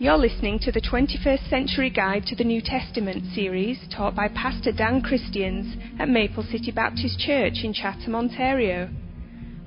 You're listening to the 21st Century Guide to the New Testament series taught by Pastor Dan Christians at Maple City Baptist Church in Chatham, Ontario.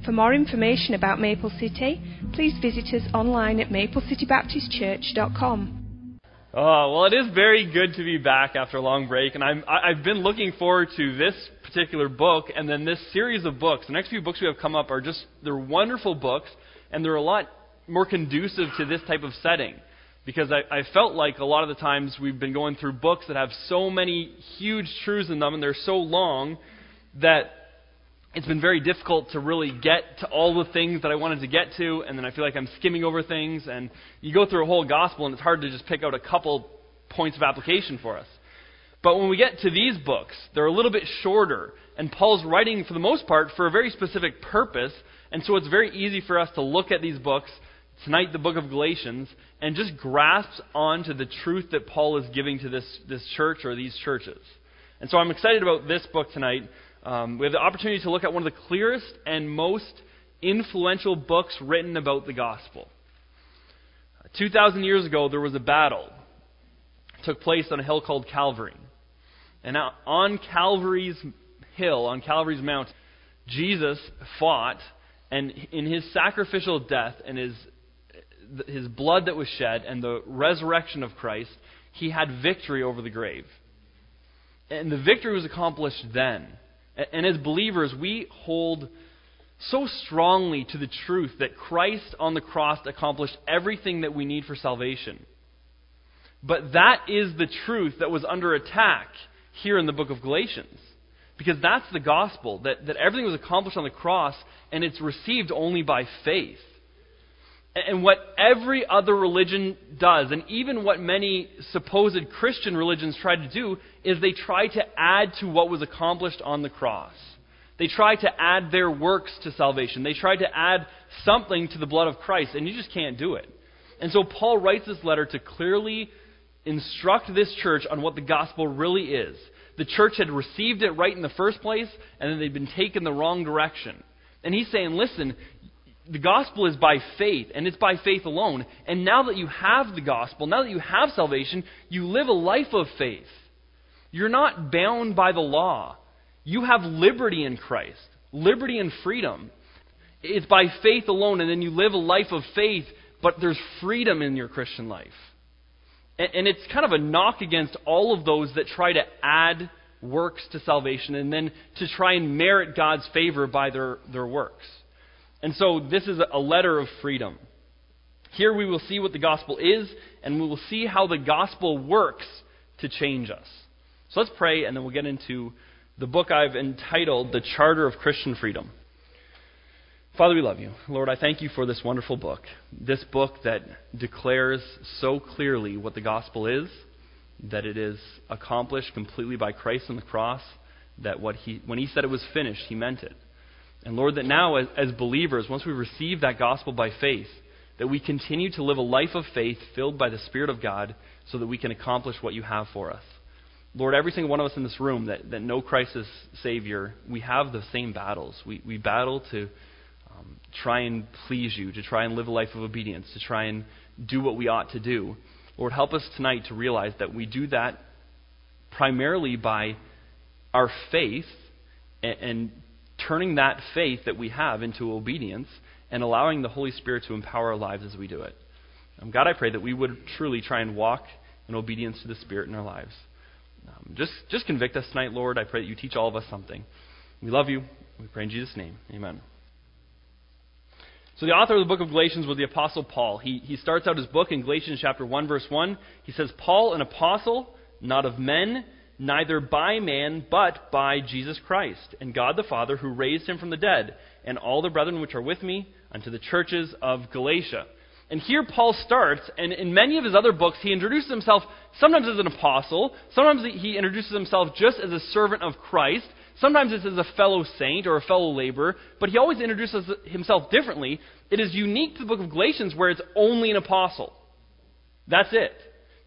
For more information about Maple City, please visit us online at maplecitybaptistchurch.com. Well, it is very good to be back after a long break, and I've been looking forward to this particular book and then this series of books. The next few books we have come up are just, they're wonderful books, and they're a lot more conducive to this type of setting. Because I felt like a lot of the times we've been going through books that have so many huge truths in them, and they're so long that it's been very difficult to really get to all the things that I wanted to get to, and then I feel like I'm skimming over things, and you go through a whole gospel, and it's hard to just pick out a couple points of application for us. But when we get to these books, they're a little bit shorter, and Paul's writing, for the most part, for a very specific purpose, and so it's very easy for us to look at these books. Tonight, the book of Galatians, and just grasps onto the truth that Paul is giving to this church or these churches. And so I'm excited about this book tonight. We have the opportunity to look at one of the clearest and most influential books written about the gospel. 2,000 years ago, there was a battle. It took place on a hill called Calvary. And on Calvary's hill, on Calvary's mount, Jesus fought, and in his sacrificial death and his blood that was shed and the resurrection of Christ, he had victory over the grave. And the victory was accomplished then. And as believers, we hold so strongly to the truth that Christ on the cross accomplished everything that we need for salvation. But that is the truth that was under attack here in the book of Galatians. Because that's the gospel, that everything was accomplished on the cross, and it's received only by faith. And what every other religion does, and even what many supposed Christian religions try to do, is they try to add to what was accomplished on the cross. They try to add their works to salvation. They try to add something to the blood of Christ, and you just can't do it. And so Paul writes this letter to clearly instruct this church on what the gospel really is. The church had received it right in the first place, and then they'd been taken the wrong direction. And he's saying, listen, the gospel is by faith, and it's by faith alone. And now that you have the gospel, now that you have salvation, you live a life of faith. You're not bound by the law. You have liberty in Christ, liberty and freedom. It's by faith alone, and then you live a life of faith, but there's freedom in your Christian life. And it's kind of a knock against all of those that try to add works to salvation and then to try and merit God's favor by their works. And so this is a letter of freedom. Here we will see what the gospel is, and we will see how the gospel works to change us. So let's pray, and then we'll get into the book I've entitled The Charter of Christian Freedom. Father, we love you. Lord, I thank you for this wonderful book, this book that declares so clearly what the gospel is, that it is accomplished completely by Christ on the cross, that when he said it was finished, he meant it. And Lord, that now as believers, once we receive that gospel by faith, that we continue to live a life of faith filled by the Spirit of God so that we can accomplish what you have for us. Lord, every single one of us in this room that know Christ as Savior, we have the same battles. We battle to try and please you, to try and live a life of obedience, to try and do what we ought to do. Lord, help us tonight to realize that we do that primarily by our faith and turning that faith that we have into obedience and allowing the Holy Spirit to empower our lives as we do it. God, I pray that we would truly try and walk in obedience to the Spirit in our lives. Just convict us tonight, Lord. I pray that you teach all of us something. We love you. We pray in Jesus' name. Amen. So the author of the book of Galatians was the Apostle Paul. He starts out his book in Galatians chapter 1, verse 1. He says, Paul, an apostle, not of men, neither by man, but by Jesus Christ, and God the Father, who raised him from the dead, and all the brethren which are with me, unto the churches of Galatia. And here Paul starts, and in many of his other books, he introduces himself sometimes as an apostle, sometimes he introduces himself just as a servant of Christ, sometimes it's as a fellow saint or a fellow laborer, but he always introduces himself differently. It is unique to the book of Galatians where it's only an apostle. That's it.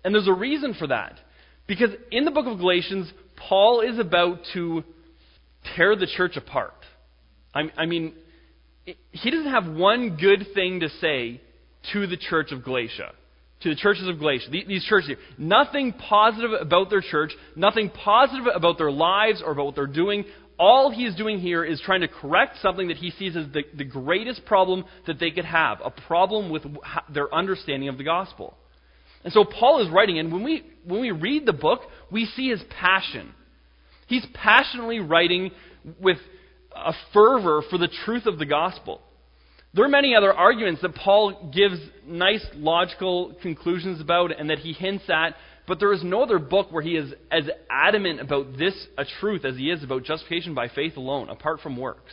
And there's a reason for that. Because in the book of Galatians, Paul is about to tear the church apart. I mean, he doesn't have one good thing to say to the church of Galatia, to the churches of Galatia, these churches here. Nothing positive about their church, nothing positive about their lives or about what they're doing. All he is doing here is trying to correct something that he sees as the greatest problem that they could have, a problem with their understanding of the gospel. And so Paul is writing, and when we read the book, we see his passion. He's passionately writing with a fervor for the truth of the gospel. There are many other arguments that Paul gives nice logical conclusions about and that he hints at, but there is no other book where he is as adamant about this a truth as he is about justification by faith alone, apart from works.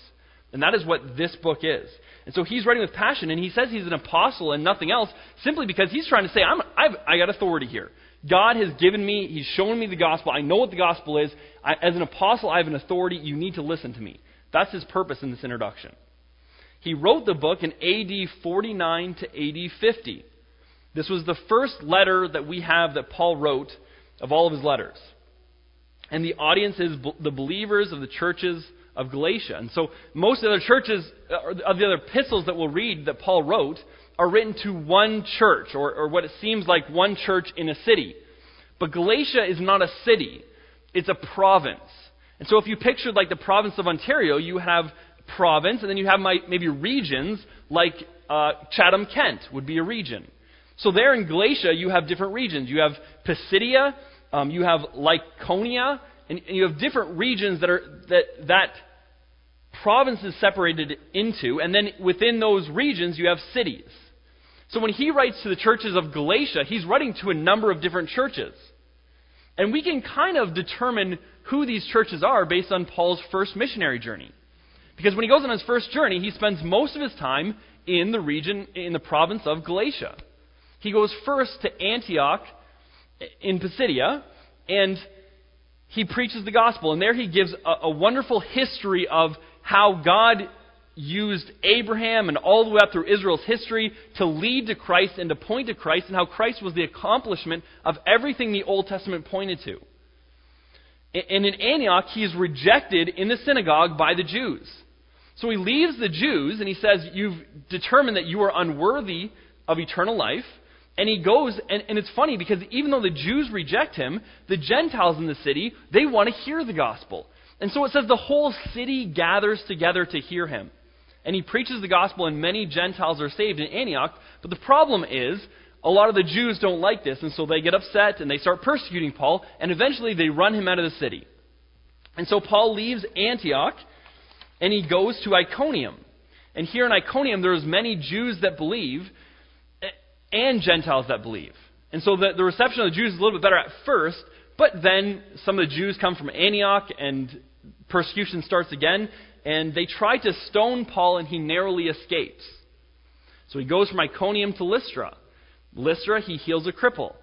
And that is what this book is. And so he's writing with passion, and he says he's an apostle and nothing else, simply because he's trying to say, I got authority here. God has given me, he's shown me the gospel, I know what the gospel is, as an apostle I have an authority, you need to listen to me. That's his purpose in this introduction. He wrote the book in AD 49 to AD 50. This was the first letter that we have that Paul wrote of all of his letters. And the audience is the believers of the churches of Galatia. And so most of the other churches, of the other epistles that we'll read that Paul wrote, are written to one church, or what it seems like one church in a city. But Galatia is not a city. It's a province. And so if you pictured like the province of Ontario, you have province, and then you have maybe regions, like Chatham-Kent would be a region. So there in Galatia, you have different regions. You have Pisidia, you have Lycaonia, and you have different regions that province is separated into, and then within those regions, you have cities. So when he writes to the churches of Galatia, he's writing to a number of different churches. And we can kind of determine who these churches are based on Paul's first missionary journey. Because when he goes on his first journey, he spends most of his time in the region, in the province of Galatia. He goes first to Antioch in Pisidia, and he preaches the gospel. And there he gives a wonderful history of how God used Abraham and all the way up through Israel's history to lead to Christ and to point to Christ, and how Christ was the accomplishment of everything the Old Testament pointed to. And in Antioch, he is rejected in the synagogue by the Jews. So he leaves the Jews, and he says, you've determined that you are unworthy of eternal life. And he goes, and it's funny, because even though the Jews reject him, the Gentiles in the city, they want to hear the gospel. And so it says the whole city gathers together to hear him. And he preaches the gospel, and many Gentiles are saved in Antioch. But the problem is, a lot of the Jews don't like this, and so they get upset, and they start persecuting Paul, and eventually they run him out of the city. And so Paul leaves Antioch, and he goes to Iconium. And here in Iconium, there's many Jews that believe, and Gentiles that believe. And so the reception of the Jews is a little bit better at first, but then some of the Jews come from Antioch, and persecution starts again, and they try to stone Paul, and he narrowly escapes. So he goes from Iconium to Lystra. Lystra, he heals a cripple.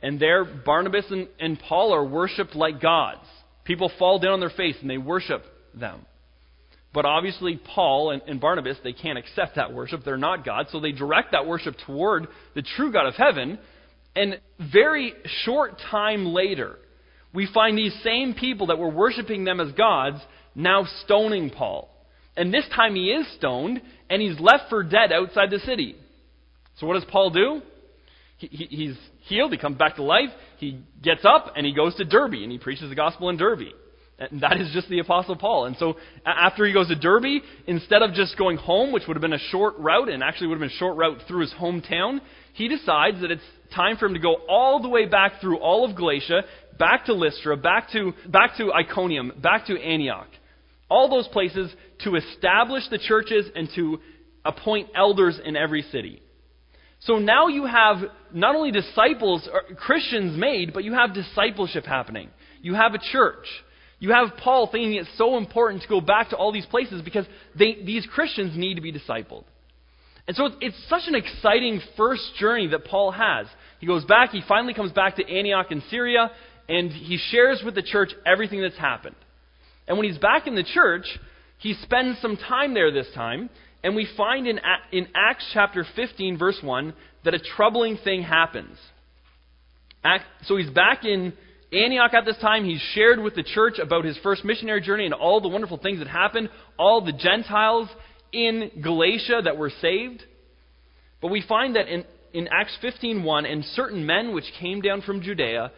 And there, Barnabas and Paul are worshipped like gods. People fall down on their face and they worship them. But obviously, Paul and Barnabas, they can't accept that worship. They're not gods. So they direct that worship toward the true God of heaven. And very short time later, we find these same people that were worshiping them as gods now stoning Paul. And this time he is stoned, and he's left for dead outside the city. So what does Paul do? He's healed, he comes back to life, he gets up, and he goes to Derby, and he preaches the gospel in Derby. And that is just the Apostle Paul. And so after he goes to Derby, instead of just going home, which would have been a short route, and actually would have been a short route through his hometown, he decides that it's time for him to go all the way back through all of Galatia, back to Lystra, back to Iconium, back to Antioch. All those places to establish the churches and to appoint elders in every city. So now you have not only disciples, or Christians made, but you have discipleship happening. You have a church. You have Paul thinking it's so important to go back to all these places because these Christians need to be discipled. And so it's such an exciting first journey that Paul has. He goes back, he finally comes back to Antioch in Syria, and he shares with the church everything that's happened. And when he's back in the church, he spends some time there this time. And we find in Acts chapter 15, verse 1, that a troubling thing happens. So he's back in Antioch at this time. He's shared with the church about his first missionary journey and all the wonderful things that happened, all the Gentiles in Galatia that were saved. But we find that in in Acts 15:1, and certain men which came down from Judea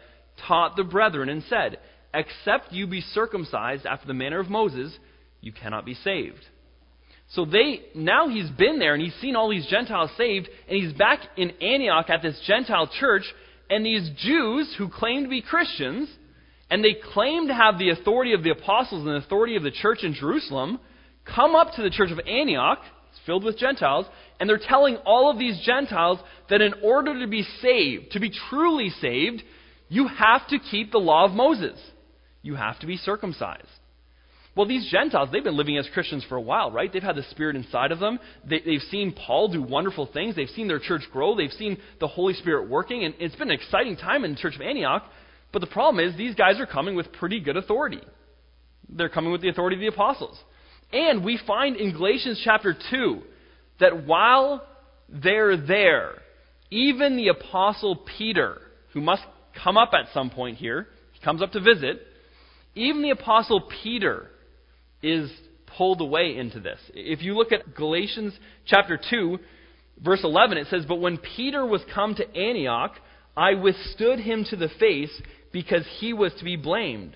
taught the brethren and said, except you be circumcised after the manner of Moses, you cannot be saved. So now he's been there and he's seen all these Gentiles saved, and he's back in Antioch at this Gentile church, and these Jews who claim to be Christians, and they claim to have the authority of the apostles and the authority of the church in Jerusalem, come up to the church of Antioch, it's filled with Gentiles, and they're telling all of these Gentiles that in order to be saved, to be truly saved, you have to keep the law of Moses. You have to be circumcised. Well, these Gentiles, they've been living as Christians for a while, right? They've had the Spirit inside of them. They've seen Paul do wonderful things. They've seen their church grow. They've seen the Holy Spirit working. And it's been an exciting time in the church of Antioch. But the problem is these guys are coming with pretty good authority. They're coming with the authority of the apostles. And we find in Galatians chapter 2 that while they're there, even the apostle Peter, who must come up at some point here, he comes up to visit, even the apostle Peter is pulled away into this. If you look at Galatians chapter 2, verse 11, it says, but when Peter was come to Antioch, I withstood him to the face, because he was to be blamed.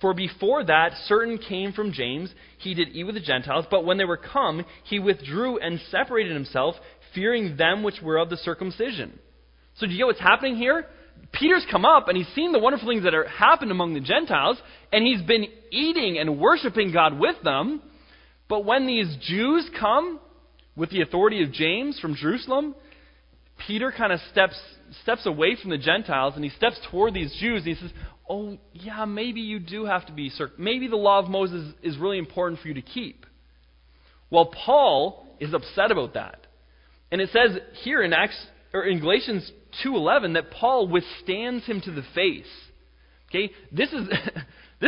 For before that, certain came from James, he did eat with the Gentiles, but when they were come, he withdrew and separated himself, fearing them which were of the circumcision. So do you get what's happening here? Peter's come up and he's seen the wonderful things that are happened among the Gentiles, and he's been eating and worshiping God with them. But when these Jews come with the authority of James from Jerusalem, Peter kind of steps away from the Gentiles, and he steps toward these Jews, and he says, oh, yeah, maybe you do have to be circumcised. Maybe the law of Moses is really important for you to keep. Well, Paul is upset about that. And it says here in Galatians 2:11 that Paul withstands him to the face. Okay? This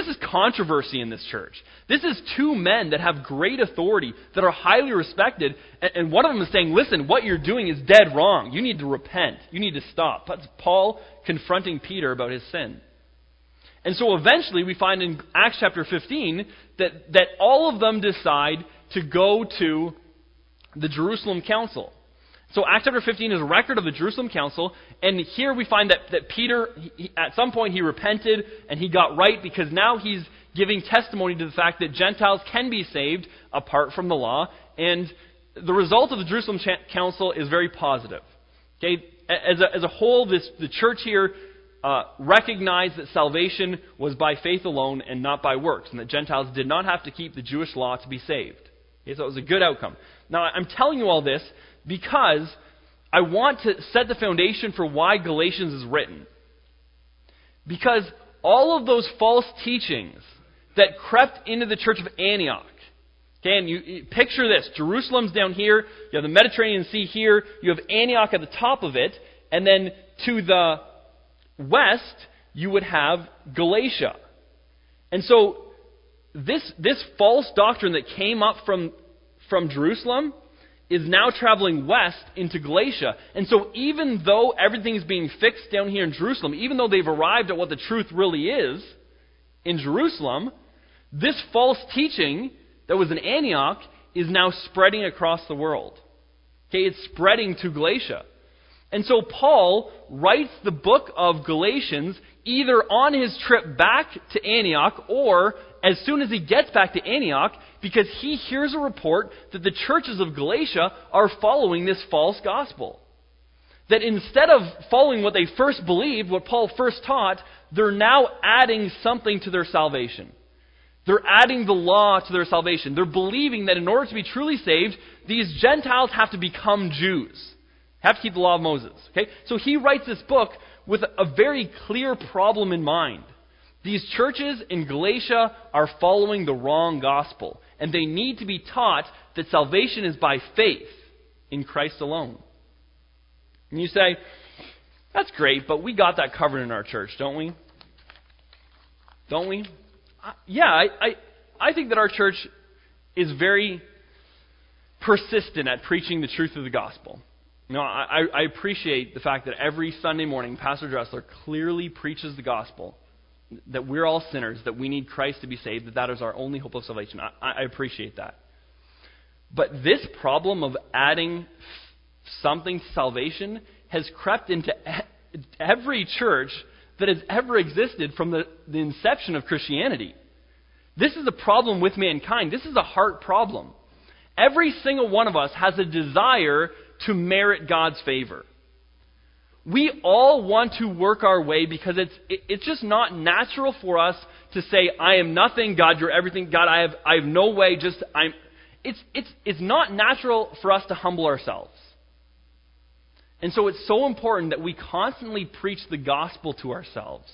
is controversy in this church. This is two men that have great authority, that are highly respected, and one of them is saying, listen, what you're doing is dead wrong. You need to repent. You need to stop. That's Paul confronting Peter about his sin. And so eventually we find in Acts chapter 15 that all of them decide to go to the Jerusalem Council. So Acts chapter 15 is a record of the Jerusalem Council, and here we find that Peter, at some point he repented and he got right, because now he's giving testimony to the fact that Gentiles can be saved apart from the law, and the result of the Jerusalem Council is very positive. Okay, as a whole, the church here recognized that salvation was by faith alone and not by works, and that Gentiles did not have to keep the Jewish law to be saved. Okay, so it was a good outcome. Now, I'm telling you all this because I want to set the foundation for why Galatians is written. Because all of those false teachings that crept into the church of Antioch, okay, and you picture this, Jerusalem's down here, you have the Mediterranean Sea here, you have Antioch at the top of it, and then to the west, you would have Galatia. And so this false doctrine that came up from Jerusalem is now traveling west into Galatia. And so even though everything's being fixed down here in Jerusalem, even though they've arrived at what the truth really is in Jerusalem, this false teaching that was in Antioch is now spreading across the world. Okay, it's spreading to Galatia. And so Paul writes the book of Galatians either on his trip back to Antioch or as soon as he gets back to Antioch, because he hears a report that the churches of Galatia are following this false gospel. That instead of following what they first believed, what Paul first taught, they're now adding something to their salvation. They're adding the law to their salvation. They're believing that in order to be truly saved, these Gentiles have to become Jews. Have to keep the law of Moses. Okay? So he writes this book with a very clear problem in mind. These churches in Galatia are following the wrong gospel, and they need to be taught that salvation is by faith in Christ alone. And you say, that's great, but we got that covered in our church, don't we? Don't we? I think that our church is very persistent at preaching the truth of the gospel. No, I appreciate the fact that every Sunday morning, Pastor Dressler clearly preaches the gospel, that we're all sinners, that we need Christ to be saved, that is our only hope of salvation. I appreciate that. But this problem of adding Something, salvation, has crept into every church that has ever existed from the inception of Christianity. This is a problem with mankind. This is a heart problem. Every single one of us has a desire to merit God's favor. We all want to work our way because it's just not natural for us to say, I am nothing, God, you're everything, God, I have no way, just I'm... It's not natural for us to humble ourselves. And so it's so important that we constantly preach the gospel to ourselves.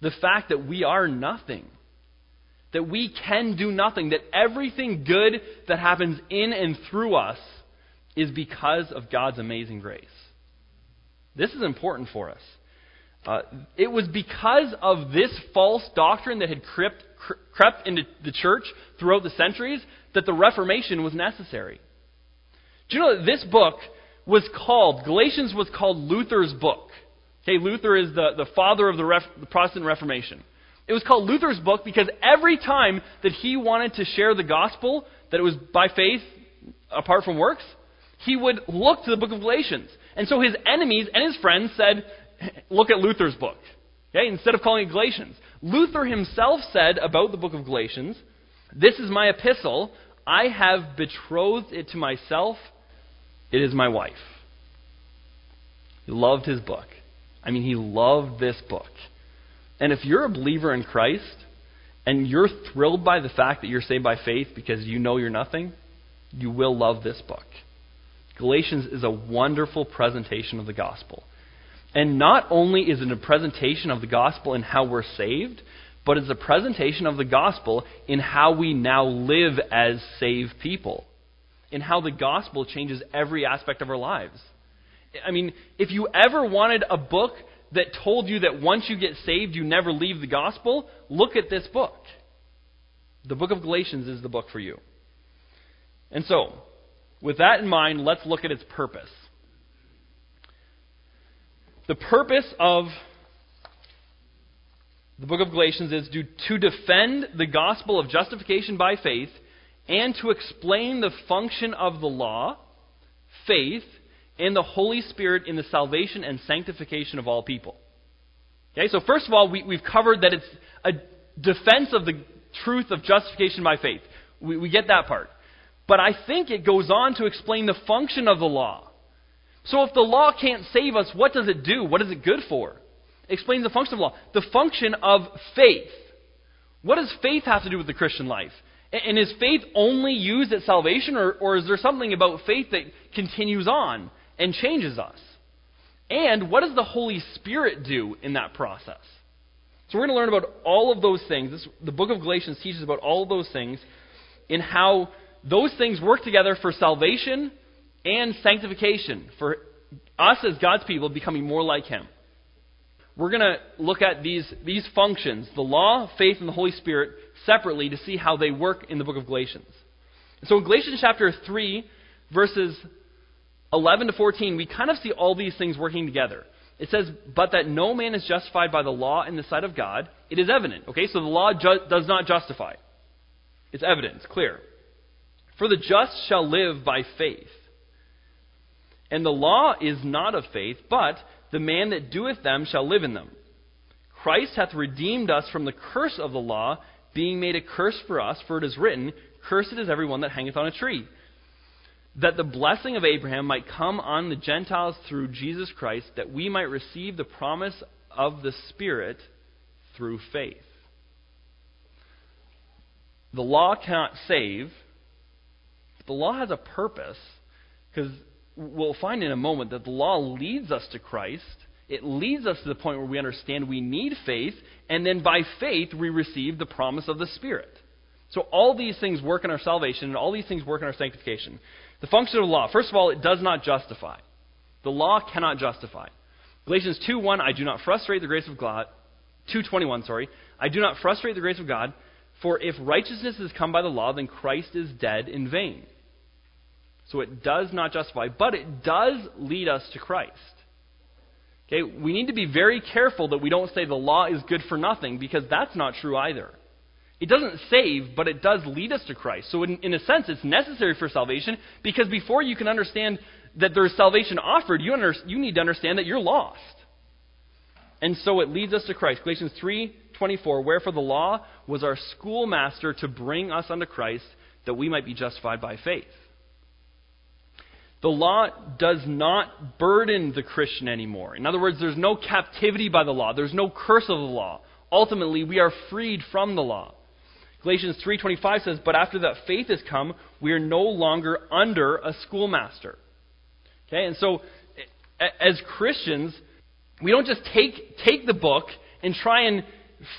The fact that we are nothing. That we can do nothing. That everything good that happens in and through us is because of God's amazing grace. This is important for us. It was because of this false doctrine that had crept into the church throughout the centuries that the Reformation was necessary. Do you know that this book Galatians was called Luther's book? Okay, Luther is the father of the Protestant Reformation. It was called Luther's book because every time that he wanted to share the gospel, that it was by faith, apart from works, he would look to the book of Galatians. And so his enemies and his friends said, look at Luther's book. Okay, instead of calling it Galatians. Luther himself said about the book of Galatians, "This is my epistle, I have betrothed it to myself, it is my wife." He loved his book. I mean, he loved this book. And if you're a believer in Christ, and you're thrilled by the fact that you're saved by faith because you know you're nothing, you will love this book. Galatians is a wonderful presentation of the gospel. And not only is it a presentation of the gospel in how we're saved, but it's a presentation of the gospel in how we now live as saved people. In how the gospel changes every aspect of our lives. I mean, if you ever wanted a book that told you that once you get saved, you never leave the gospel, look at this book. The book of Galatians is the book for you. And so, with that in mind, let's look at its purpose. The purpose of the book of Galatians is to defend the gospel of justification by faith and to explain the function of the law, faith, and the Holy Spirit in the salvation and sanctification of all people. Okay, so first of all, we've covered that it's a defense of the truth of justification by faith. We get that part. But I think it goes on to explain the function of the law. So if the law can't save us, what does it do? What is it good for? It explains the function of the law. The function of faith. What does faith have to do with the Christian life? And is faith only used at salvation, or is there something about faith that continues on and changes us? And what does the Holy Spirit do in that process? So we're going to learn about all of those things. The book of Galatians teaches about all of those things and how those things work together for salvation and sanctification, for us as God's people becoming more like Him. We're going to look at these functions, the law, faith, and the Holy Spirit, separately to see how they work in the book of Galatians. So in Galatians chapter 3, verses 11 to 14, we kind of see all these things working together. It says, "But that no man is justified by the law in the sight of God, it is evident." Okay, so the law does not justify. It's evident, it's clear. "For the just shall live by faith. And the law is not of faith, but the man that doeth them shall live in them. Christ hath redeemed us from the curse of the law, being made a curse for us, for it is written, Cursed is every one that hangeth on a tree. That the blessing of Abraham might come on the Gentiles through Jesus Christ, that we might receive the promise of the Spirit through faith." The law cannot save, but the law has a purpose, because we'll find in a moment that the law leads us to Christ. It leads us to the point where we understand we need faith, and then by faith we receive the promise of the Spirit. So all these things work in our salvation, and all these things work in our sanctification. The function of the law. First of all, it does not justify. The law cannot justify. Galatians 2:1, I do not frustrate the grace of God. 2:21, sorry. I do not frustrate the grace of God, for if righteousness is come by the law, then Christ is dead in vain. So it does not justify, but it does lead us to Christ. Okay, we need to be very careful that we don't say the law is good for nothing, because that's not true either. It doesn't save, but it does lead us to Christ. So in a sense, it's necessary for salvation, because before you can understand that there's salvation offered, you need to understand that you're lost. And so it leads us to Christ. Galatians 3:24, wherefore the law was our schoolmaster to bring us unto Christ, that we might be justified by faith. The law does not burden the Christian anymore. In other words, there's no captivity by the law. There's no curse of the law. Ultimately, we are freed from the law. Galatians 3:25 says, but after that faith has come, we are no longer under a schoolmaster. Okay, and so as Christians, we don't just take the book and try and,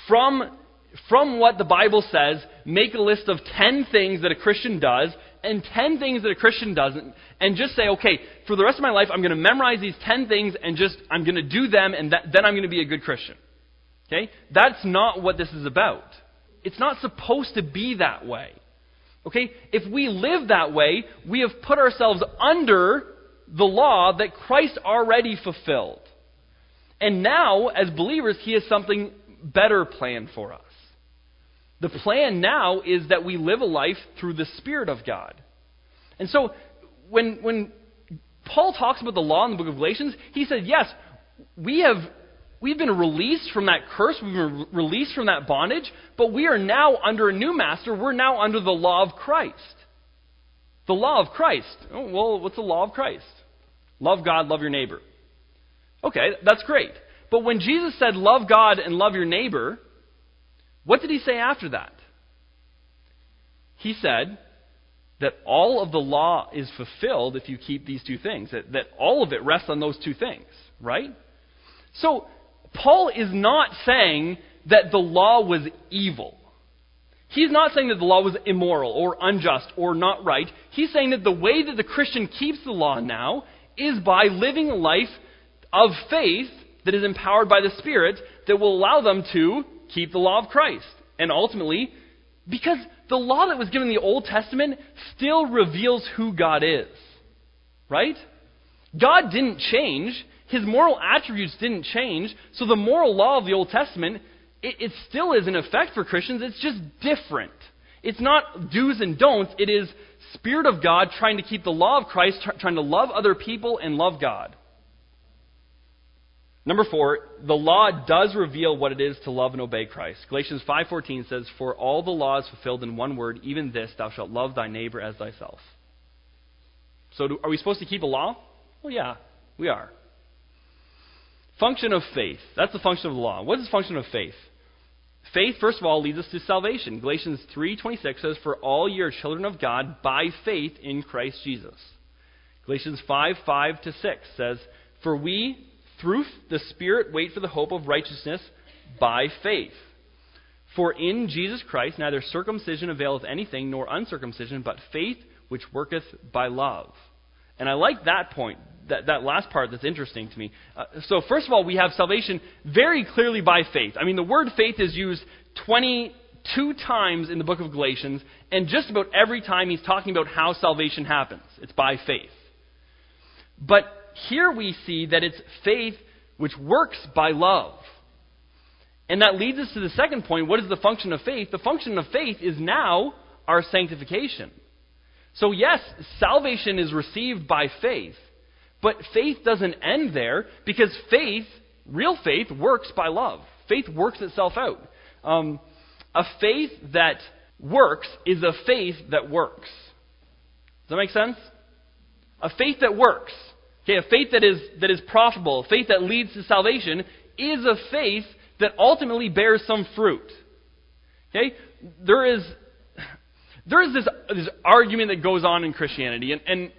from what the Bible says, make a list of 10 things that a Christian does and 10 things that a Christian doesn't, and just say, okay, for the rest of my life, I'm going to memorize these 10 things and just, I'm going to do them, and then I'm going to be a good Christian. Okay? That's not what this is about. It's not supposed to be that way. Okay? If we live that way, we have put ourselves under the law that Christ already fulfilled. And now, as believers, He has something better planned for us. The plan now is that we live a life through the Spirit of God. And so, when Paul talks about the law in the book of Galatians, he says, yes, we've been released from that curse, we've been released from that bondage, but we are now under a new master, we're now under the law of Christ. The law of Christ. Oh, well, what's the law of Christ? Love God, love your neighbor. Okay, that's great. But when Jesus said, love God and love your neighbor, what did he say after that? He said that all of the law is fulfilled if you keep these two things, that all of it rests on those two things, right? So Paul is not saying that the law was evil. He's not saying that the law was immoral or unjust or not right. He's saying that the way that the Christian keeps the law now is by living a life of faith that is empowered by the Spirit that will allow them to keep the law of Christ. And ultimately, because the law that was given in the Old Testament still reveals who God is. Right? God didn't change. His moral attributes didn't change. So the moral law of the Old Testament, it still is in effect for Christians. It's just different. It's not do's and don'ts. It is Spirit of God trying to keep the law of Christ, trying to love other people and love God. Number 4, the law does reveal what it is to love and obey Christ. Galatians 5:14 says, for all the law is fulfilled in one word, even this, thou shalt love thy neighbor as thyself. So are we supposed to keep a law? Well, yeah, we are. Function of faith. That's the function of the law. What is the function of faith? Faith, first of all, leads us to salvation. Galatians 3:26 says, for all ye are children of God by faith in Christ Jesus. Galatians 5:5-6 says, for we... through the Spirit, wait for the hope of righteousness by faith. For in Jesus Christ neither circumcision availeth anything, nor uncircumcision, but faith which worketh by love. And I like that point, that last part that's interesting to me. So first of all, we have salvation very clearly by faith. I mean, the word faith is used 22 times in the book of Galatians, and just about every time he's talking about how salvation happens. It's by faith. But here we see that it's faith which works by love. And that leads us to the second point. What is the function of faith? The function of faith is now our sanctification. So yes, salvation is received by faith. But faith doesn't end there, because faith, real faith, works by love. Faith works itself out. A faith that works is a faith that works. Does that make sense? A faith that works. Okay, a faith that is profitable, a faith that leads to salvation, is a faith that ultimately bears some fruit. Okay, there is this argument that goes on in Christianity, and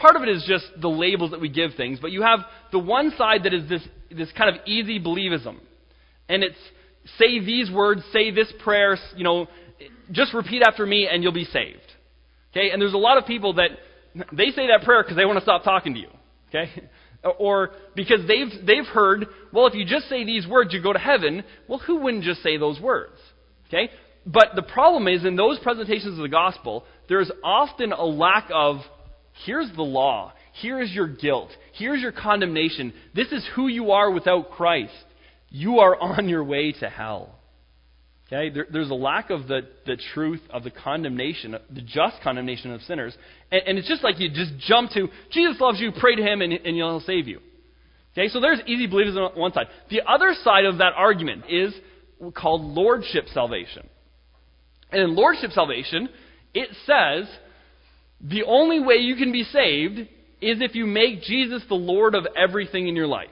part of it is just the labels that we give things. But you have the one side that is this kind of easy believism, and it's say these words, say this prayer, you know, just repeat after me, and you'll be saved. Okay, and there's a lot of people that they say that prayer because they want to stop talking to you. Okay? Or because they've heard, well, if you just say these words, you go to heaven. Well, who wouldn't just say those words? Okay? But the problem is, in those presentations of the gospel, there's often a lack of, here's the law, here is your guilt, here's your condemnation, this is who you are without Christ. You are on your way to hell. Okay, there's a lack of the truth of the condemnation, the just condemnation of sinners. And it's just like you just jump to, Jesus loves you, pray to him, and he'll save you. Okay, so there's easy believers on one side. The other side of that argument is called lordship salvation. And in lordship salvation, it says the only way you can be saved is if you make Jesus the Lord of everything in your life.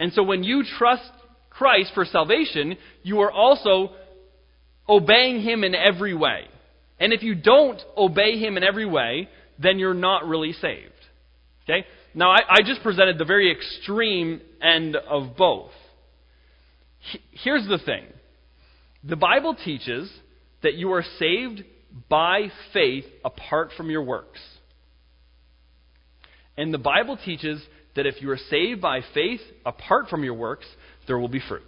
And so when you trust Christ for salvation, you are also obeying him in every way. And if you don't obey him in every way, then you're not really saved. Okay? Now, I just presented the very extreme end of both. Here's the thing. The Bible teaches that you are saved by faith apart from your works. And the Bible teaches that if you are saved by faith apart from your works, there will be fruit.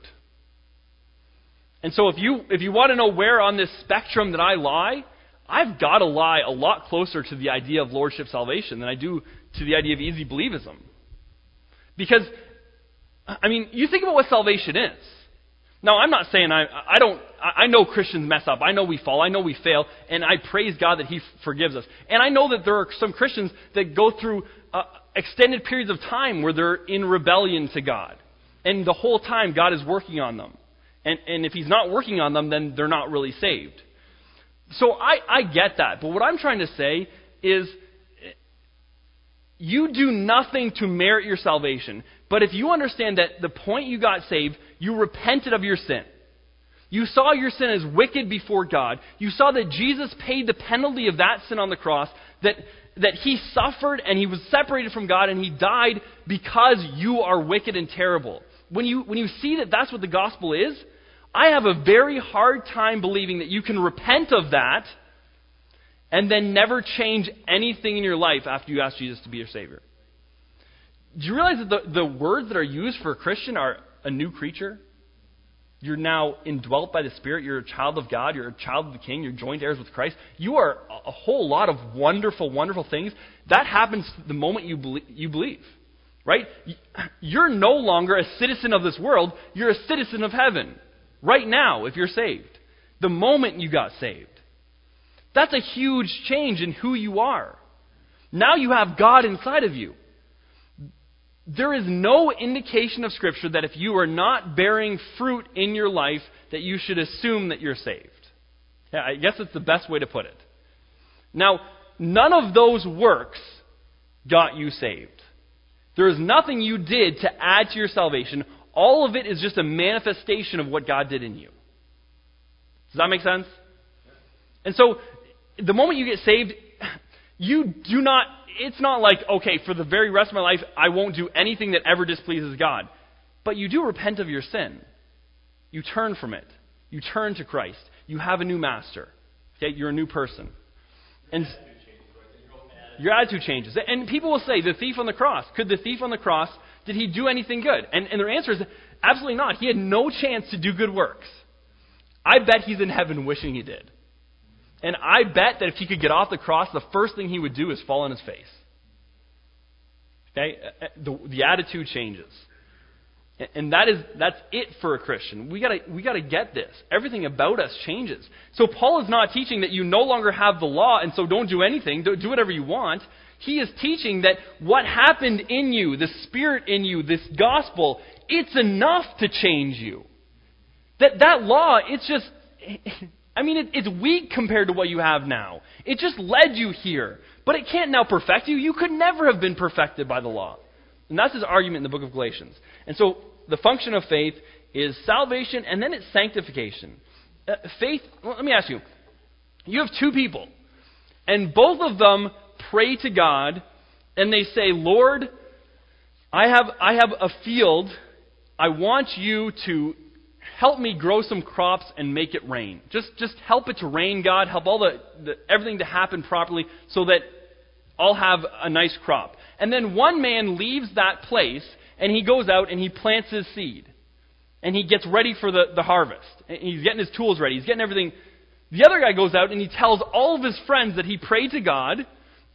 And so if you want to know where on this spectrum that I lie, I've got to lie a lot closer to the idea of lordship salvation than I do to the idea of easy believism. Because, I mean, you think about what salvation is. Now, I'm not saying I know Christians mess up. I know we fall. I know we fail. And I praise God that he forgives us. And I know that there are some Christians that go through extended periods of time where they're in rebellion to God. And the whole time, God is working on them. And if he's not working on them, then they're not really saved. So I get that. But what I'm trying to say is you do nothing to merit your salvation. But if you understand that the point you got saved, you repented of your sin. You saw your sin as wicked before God. You saw that Jesus paid the penalty of that sin on the cross, that he suffered and he was separated from God and he died because you are wicked and terrible. When you see that that's what the gospel is, I have a very hard time believing that you can repent of that and then never change anything in your life after you ask Jesus to be your Savior. Do you realize that the words that are used for a Christian are a new creature? You're now indwelt by the Spirit. You're a child of God. You're a child of the King. You're joint heirs with Christ. You are a whole lot of wonderful, wonderful things. That happens the moment you believe. Right? You're no longer a citizen of this world. You're a citizen of heaven. Right now, if you're saved. The moment you got saved. That's a huge change in who you are. Now you have God inside of you. There is no indication of Scripture that if you are not bearing fruit in your life, that you should assume that you're saved. Yeah, I guess that's the best way to put it. Now, none of those works got you saved. There is nothing you did to add to your salvation. All of it is just a manifestation of what God did in you. Does that make sense? And so, the moment you get saved, you do not... It's not like, okay, for the very rest of my life, I won't do anything that ever displeases God. But you do repent of your sin. You turn from it. You turn to Christ. You have a new master. Okay, you're a new person. And your attitude changes. And people will say, the thief on the cross. Could the thief on the cross, did he do anything good? And their answer is, absolutely not. He had no chance to do good works. I bet he's in heaven wishing he did. And I bet that if he could get off the cross, the first thing he would do is fall on his face. Okay? The attitude changes. And that's it for a Christian. We gotta get this. Everything about us changes. So Paul is not teaching that you no longer have the law, and so don't do anything. Do whatever you want. He is teaching that what happened in you, the Spirit in you, this gospel, it's enough to change you. That law, it's just... I mean, it's weak compared to what you have now. It just led you here. But it can't now perfect you. You could never have been perfected by the law. And that's his argument in the book of Galatians. And so the function of faith is salvation, and then it's sanctification. Faith, well, let me ask you. You have two people, and both of them pray to God, and they say, Lord, I have a field. I want you to... help me grow some crops and make it rain. Just help it to rain, God. Help all everything to happen properly so that I'll have a nice crop. And then one man leaves that place, and he goes out and he plants his seed. And he gets ready for the harvest. And he's getting his tools ready. He's getting everything. The other guy goes out and he tells all of his friends that he prayed to God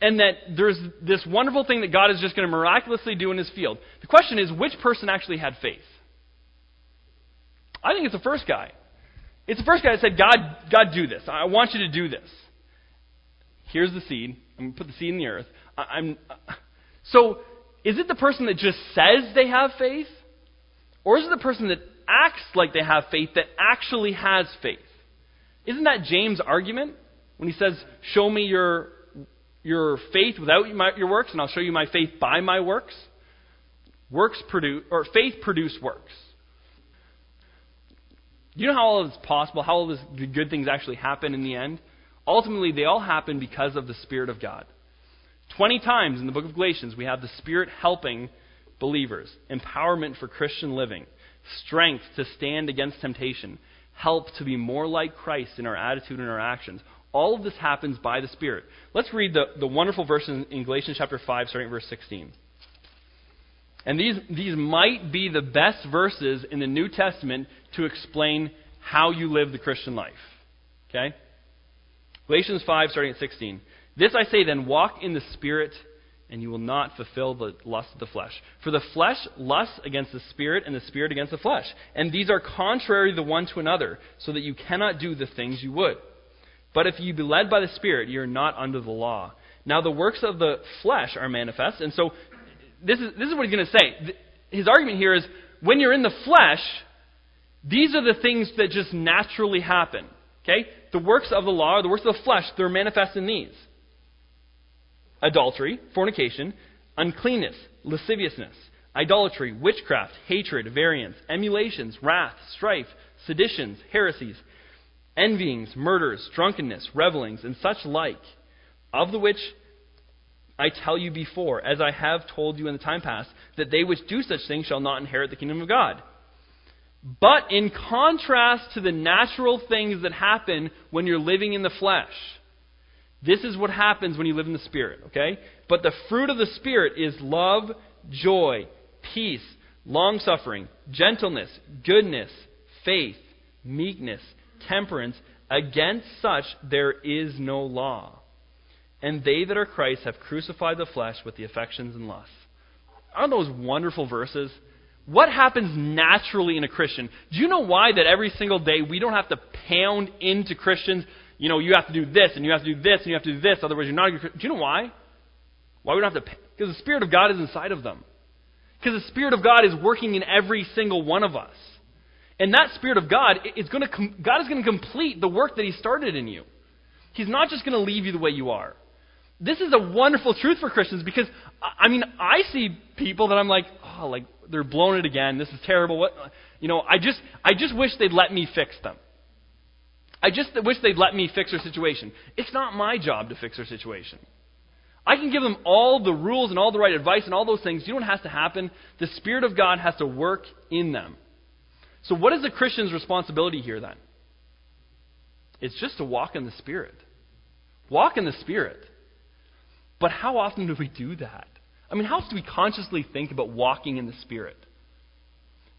and that there's this wonderful thing that God is just going to miraculously do in his field. The question is, which person actually had faith? I think it's the first guy. It's the first guy that said, God, do this. I want you to do this. Here's the seed. I'm going to put the seed in the earth. So is it the person that just says they have faith? Or is it the person that acts like they have faith that actually has faith? Isn't that James' argument? When he says, show me your faith without your works, and I'll show you my faith by my works. Faith produce works. Do you know how all of this is possible? How all of the good things actually happen in the end? Ultimately, they all happen because of the Spirit of God. 20 times in the book of Galatians, we have the Spirit helping believers, empowerment for Christian living, strength to stand against temptation, help to be more like Christ in our attitude and our actions. All of this happens by the Spirit. Let's read the wonderful verse in Galatians chapter 5, starting at verse 16. And these might be the best verses in the New Testament to explain how you live the Christian life. Okay? Galatians 5, starting at 16. This I say then, walk in the Spirit, and you will not fulfill the lust of the flesh. For the flesh lusts against the Spirit, and the Spirit against the flesh. And these are contrary the one to another, so that you cannot do the things you would. But if you be led by the Spirit, you are not under the law. Now the works of the flesh are manifest. And so this is what he's going to say. His argument here is, when you're in the flesh, these are the things that just naturally happen. Okay? The works of the law, or the works of the flesh, they're manifest in these. Adultery, fornication, uncleanness, lasciviousness, idolatry, witchcraft, hatred, variance, emulations, wrath, strife, seditions, heresies, envyings, murders, drunkenness, revelings, and such like, of the which I tell you before, as I have told you in the time past, that they which do such things shall not inherit the kingdom of God. But in contrast to the natural things that happen when you're living in the flesh, this is what happens when you live in the Spirit, okay? But the fruit of the Spirit is love, joy, peace, long-suffering, gentleness, goodness, faith, meekness, temperance. Against such there is no law. And they that are Christ have crucified the flesh with the affections and lusts. Aren't those wonderful verses? What happens naturally in a Christian? Do you know why that every single day we don't have to pound into Christians, you know, you have to do this, and you have to do this, and you have to do this, otherwise you're not a good Christian? Do you know why? Why we don't have to? Because the Spirit of God is inside of them. Because the Spirit of God is working in every single one of us. And that Spirit of God, God is going to complete the work that He started in you. He's not just going to leave you the way you are. This is a wonderful truth for Christians because, I mean, I see people that I'm like, oh, like, they're blown it again. This is terrible. What, you know, I just wish they'd let me fix them. I just wish they'd let me fix their situation. It's not my job to fix their situation. I can give them all the rules and all the right advice and all those things. You know what has to happen? The Spirit of God has to work in them. So what is the Christian's responsibility here then? It's just to walk in the Spirit. Walk in the Spirit. But how often do we do that? I mean, how often do we consciously think about walking in the Spirit?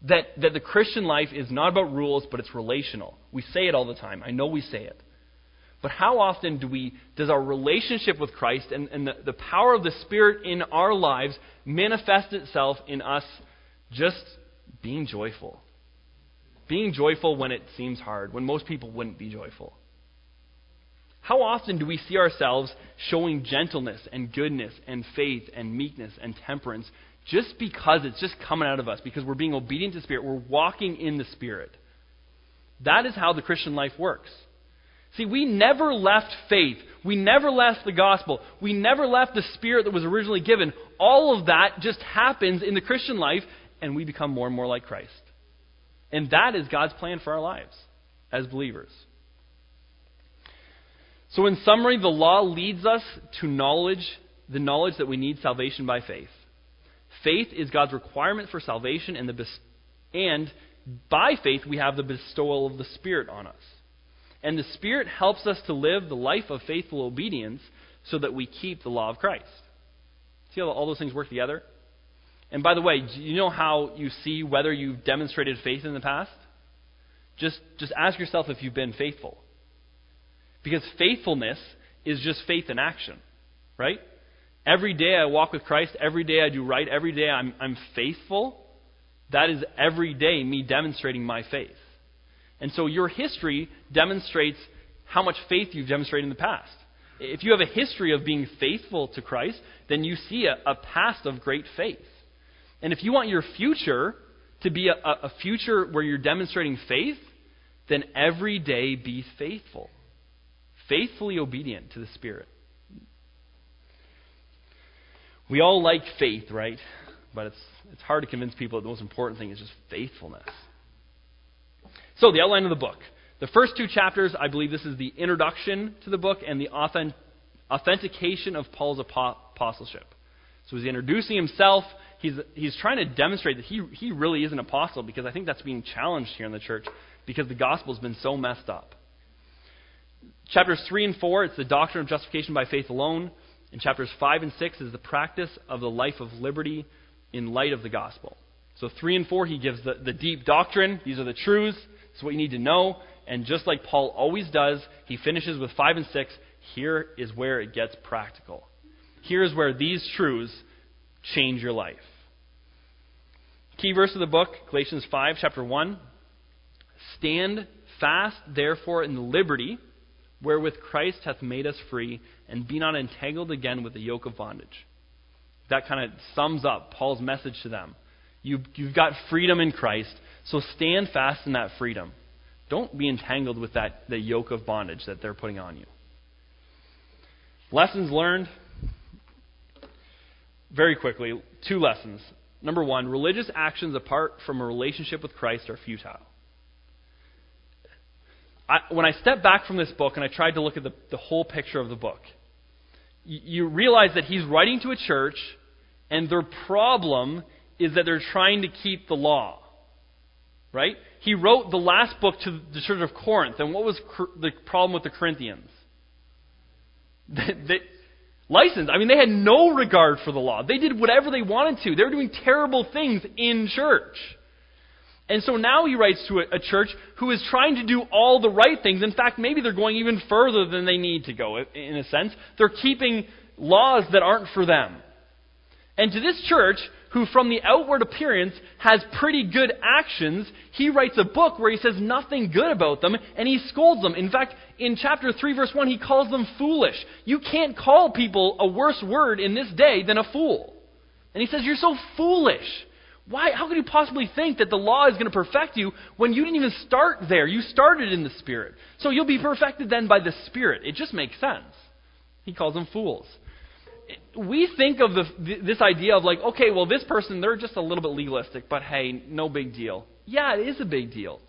That the Christian life is not about rules, but it's relational. We say it all the time. I know we say it. But how often does our relationship with Christ and the power of the Spirit in our lives manifest itself in us just being joyful? Being joyful when it seems hard, when most people wouldn't be joyful. How often do we see ourselves showing gentleness and goodness and faith and meekness and temperance just because it's just coming out of us, because we're being obedient to the Spirit, we're walking in the Spirit? That is how the Christian life works. See, we never left faith. We never left the gospel. We never left the Spirit that was originally given. All of that just happens in the Christian life, and we become more and more like Christ. And that is God's plan for our lives as believers. So in summary, the law leads us to knowledge, the knowledge that we need salvation by faith. Faith is God's requirement for salvation, and by faith we have the bestowal of the Spirit on us. And the Spirit helps us to live the life of faithful obedience so that we keep the law of Christ. See how all those things work together? And by the way, do you know how you see whether you've demonstrated faith in the past? Just ask yourself if you've been faithful. Because faithfulness is just faith in action, right? Every day I walk with Christ. Every day I do right. Every day I'm faithful. That is every day me demonstrating my faith. And so your history demonstrates how much faith you've demonstrated in the past. If you have a history of being faithful to Christ, then you see a past of great faith. And if you want your future to be a future where you're demonstrating faith, then every day be faithful. Faithfully obedient to the Spirit. We all like faith, right? But it's hard to convince people that the most important thing is just faithfulness. So the outline of the book. The first two chapters, I believe this is the introduction to the book and the authentication of Paul's apostleship. So he's introducing himself. He's trying to demonstrate that he really is an apostle, because I think that's being challenged here in the church because the gospel's been so messed up. Chapters 3 and 4, it's the doctrine of justification by faith alone. And chapters 5 and 6 is the practice of the life of liberty in light of the gospel. So 3 and 4, he gives the deep doctrine. These are the truths. It's what you need to know. And just like Paul always does, he finishes with 5 and 6. Here is where it gets practical. Here is where these truths change your life. Key verse of the book, Galatians 5, chapter 1. Stand fast, therefore, in the liberty wherewith Christ hath made us free, and be not entangled again with the yoke of bondage. That kind of sums up Paul's message to them. You've got freedom in Christ, so stand fast in that freedom. Don't be entangled with the yoke of bondage that they're putting on you. Lessons learned. Very quickly, two lessons. Number one, religious actions apart from a relationship with Christ are futile. When I step back from this book and I tried to look at the whole picture of the book, you realize that he's writing to a church, and their problem is that they're trying to keep the law. Right? He wrote the last book to the church of Corinth, and what was the problem with the Corinthians? License. I mean, they had no regard for the law. They did whatever they wanted to. They were doing terrible things in church. And so now he writes to a church who is trying to do all the right things. In fact, maybe they're going even further than they need to go, in a sense. They're keeping laws that aren't for them. And to this church, who from the outward appearance has pretty good actions, he writes a book where he says nothing good about them, and he scolds them. In fact, in chapter 3, verse 1, he calls them foolish. You can't call people a worse word in this day than a fool. And he says, you're so foolish. Why? How could you possibly think that the law is going to perfect you when you didn't even start there? You started in the Spirit. So you'll be perfected then by the Spirit. It just makes sense. He calls them fools. We think of this idea of like, okay, well, this person, they're just a little bit legalistic, but hey, no big deal. Yeah, it is a big deal.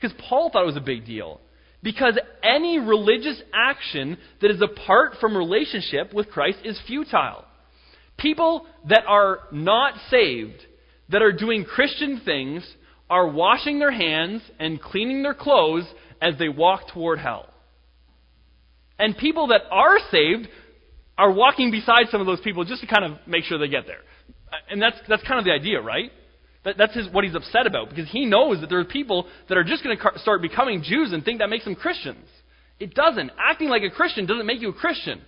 Because Paul thought it was a big deal. Because any religious action that is apart from relationship with Christ is futile. People that are not saved, that are doing Christian things, are washing their hands and cleaning their clothes as they walk toward hell. And people that are saved are walking beside some of those people just to kind of make sure they get there. And that's kind of the idea, right? That's what he's upset about, because he knows that there are people that are just going to start becoming Jews and think that makes them Christians. It doesn't. Acting like a Christian doesn't make you a Christian.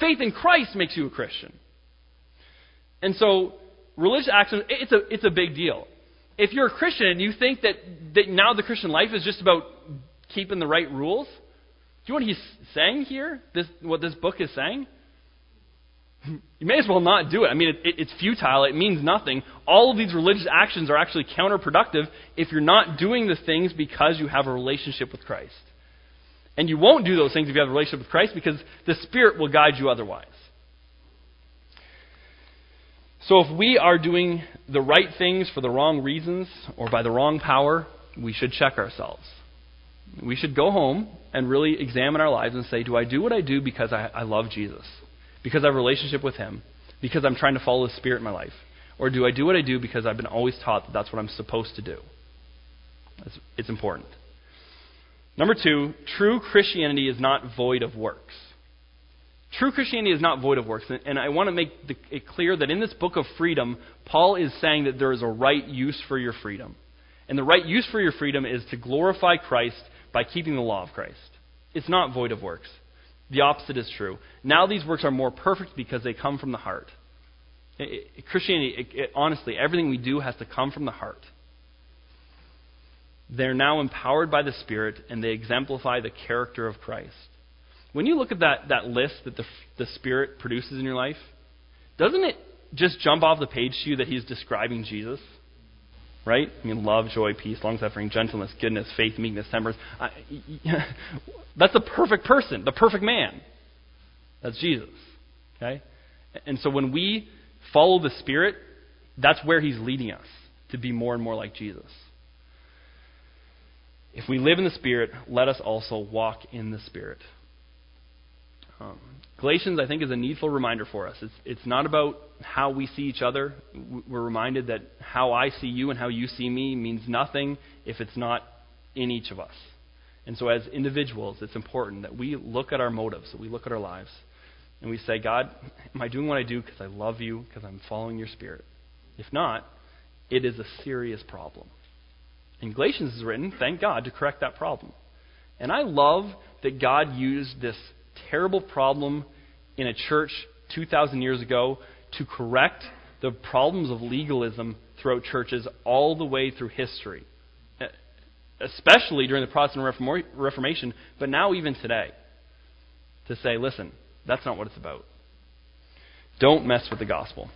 Faith in Christ makes you a Christian. And so religious action, it's a big deal. If you're a Christian and you think that now the Christian life is just about keeping the right rules, do you know what he's saying here? What this book is saying? You may as well not do it. I mean, it's futile. It means nothing. All of these religious actions are actually counterproductive if you're not doing the things because you have a relationship with Christ. And you won't do those things if you have a relationship with Christ, because the Spirit will guide you otherwise. So if we are doing the right things for the wrong reasons or by the wrong power, we should check ourselves. We should go home and really examine our lives and say, do I do what I do because I love Jesus? Because I have a relationship with Him? Because I'm trying to follow the Spirit in my life? Or do I do what I do because I've been always taught that that's what I'm supposed to do? It's important. Number two, true Christianity is not void of works. True Christianity is not void of works. And I want to make it clear that in this book of freedom, Paul is saying that there is a right use for your freedom. And the right use for your freedom is to glorify Christ by keeping the law of Christ. It's not void of works. The opposite is true. Now these works are more perfect because they come from the heart. Christianity, honestly, everything we do has to come from the heart. They're now empowered by the Spirit, and they exemplify the character of Christ. When you look at that list that the Spirit produces in your life, doesn't it just jump off the page to you that he's describing Jesus? Right? I mean, love, joy, peace, long-suffering, gentleness, goodness, faith, meekness, temperance. That's the perfect person, the perfect man. That's Jesus. Okay? And so when we follow the Spirit, that's where he's leading us, to be more and more like Jesus. If we live in the Spirit, let us also walk in the Spirit. Galatians, I think, is a needful reminder for us. It's not about how we see each other. We're reminded that how I see you and how you see me means nothing if it's not in each of us. And so as individuals, it's important that we look at our motives, that we look at our lives, and we say, God, am I doing what I do because I love you, because I'm following your Spirit? If not, it is a serious problem. And Galatians is written, thank God, to correct that problem. And I love that God used this terrible problem in a church 2,000 years ago to correct the problems of legalism throughout churches all the way through history, especially during the Protestant Reformation, but now even today, to say, listen, that's not what it's about. Don't mess with the gospel.